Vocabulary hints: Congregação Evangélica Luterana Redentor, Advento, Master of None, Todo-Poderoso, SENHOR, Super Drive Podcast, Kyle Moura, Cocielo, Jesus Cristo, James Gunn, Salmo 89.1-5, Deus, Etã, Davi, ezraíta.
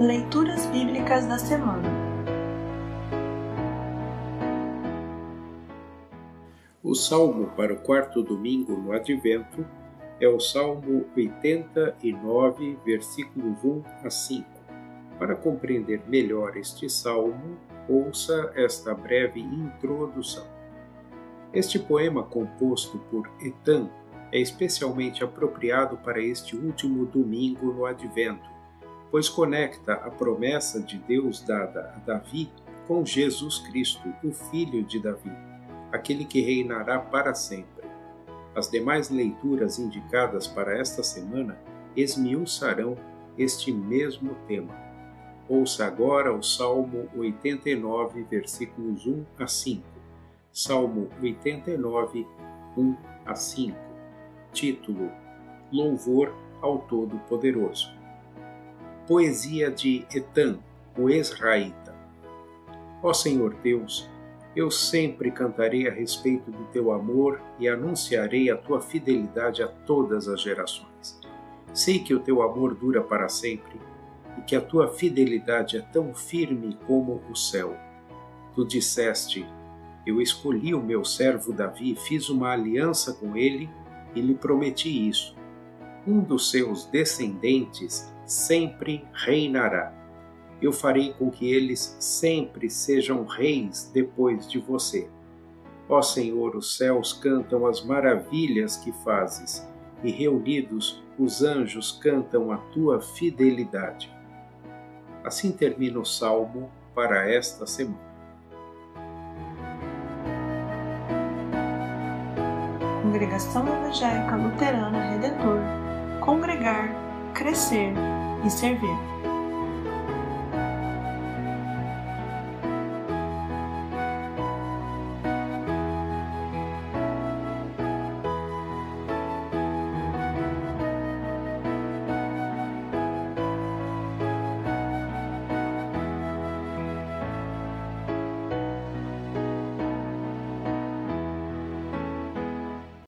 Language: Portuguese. Leituras Bíblicas da Semana. O salmo para o quarto domingo no Advento é o Salmo 89, versículos 1 a 5. Para compreender melhor este salmo, ouça esta breve introdução. Este poema, composto por Etã, é especialmente apropriado para este último domingo no Advento, pois conecta a promessa de Deus dada a Davi com Jesus Cristo, o Filho de Davi, aquele que reinará para sempre. As demais leituras indicadas para esta semana esmiuçarão este mesmo tema. Ouça agora o Salmo 89, versículos 1 a 5. Salmo 89, 1 a 5. Título: Louvor ao Todo-Poderoso. Poesia de Etã, o ezraíta. Ó Senhor Deus, eu sempre cantarei a respeito do Teu amor e anunciarei a Tua fidelidade a todas as gerações. Sei que o Teu amor dura para sempre e que a Tua fidelidade é tão firme como o céu. Tu disseste: eu escolhi o meu servo Davi, fiz uma aliança com ele e lhe prometi isso: um dos seus descendentes sempre reinará. Eu farei com que eles sempre sejam reis depois de você. Ó Senhor, os céus cantam as maravilhas que fazes, e reunidos os anjos cantam a tua fidelidade. Assim termina o salmo para esta semana. Congregação Evangélica Luterana Redentor. Congregar, crescer e servir.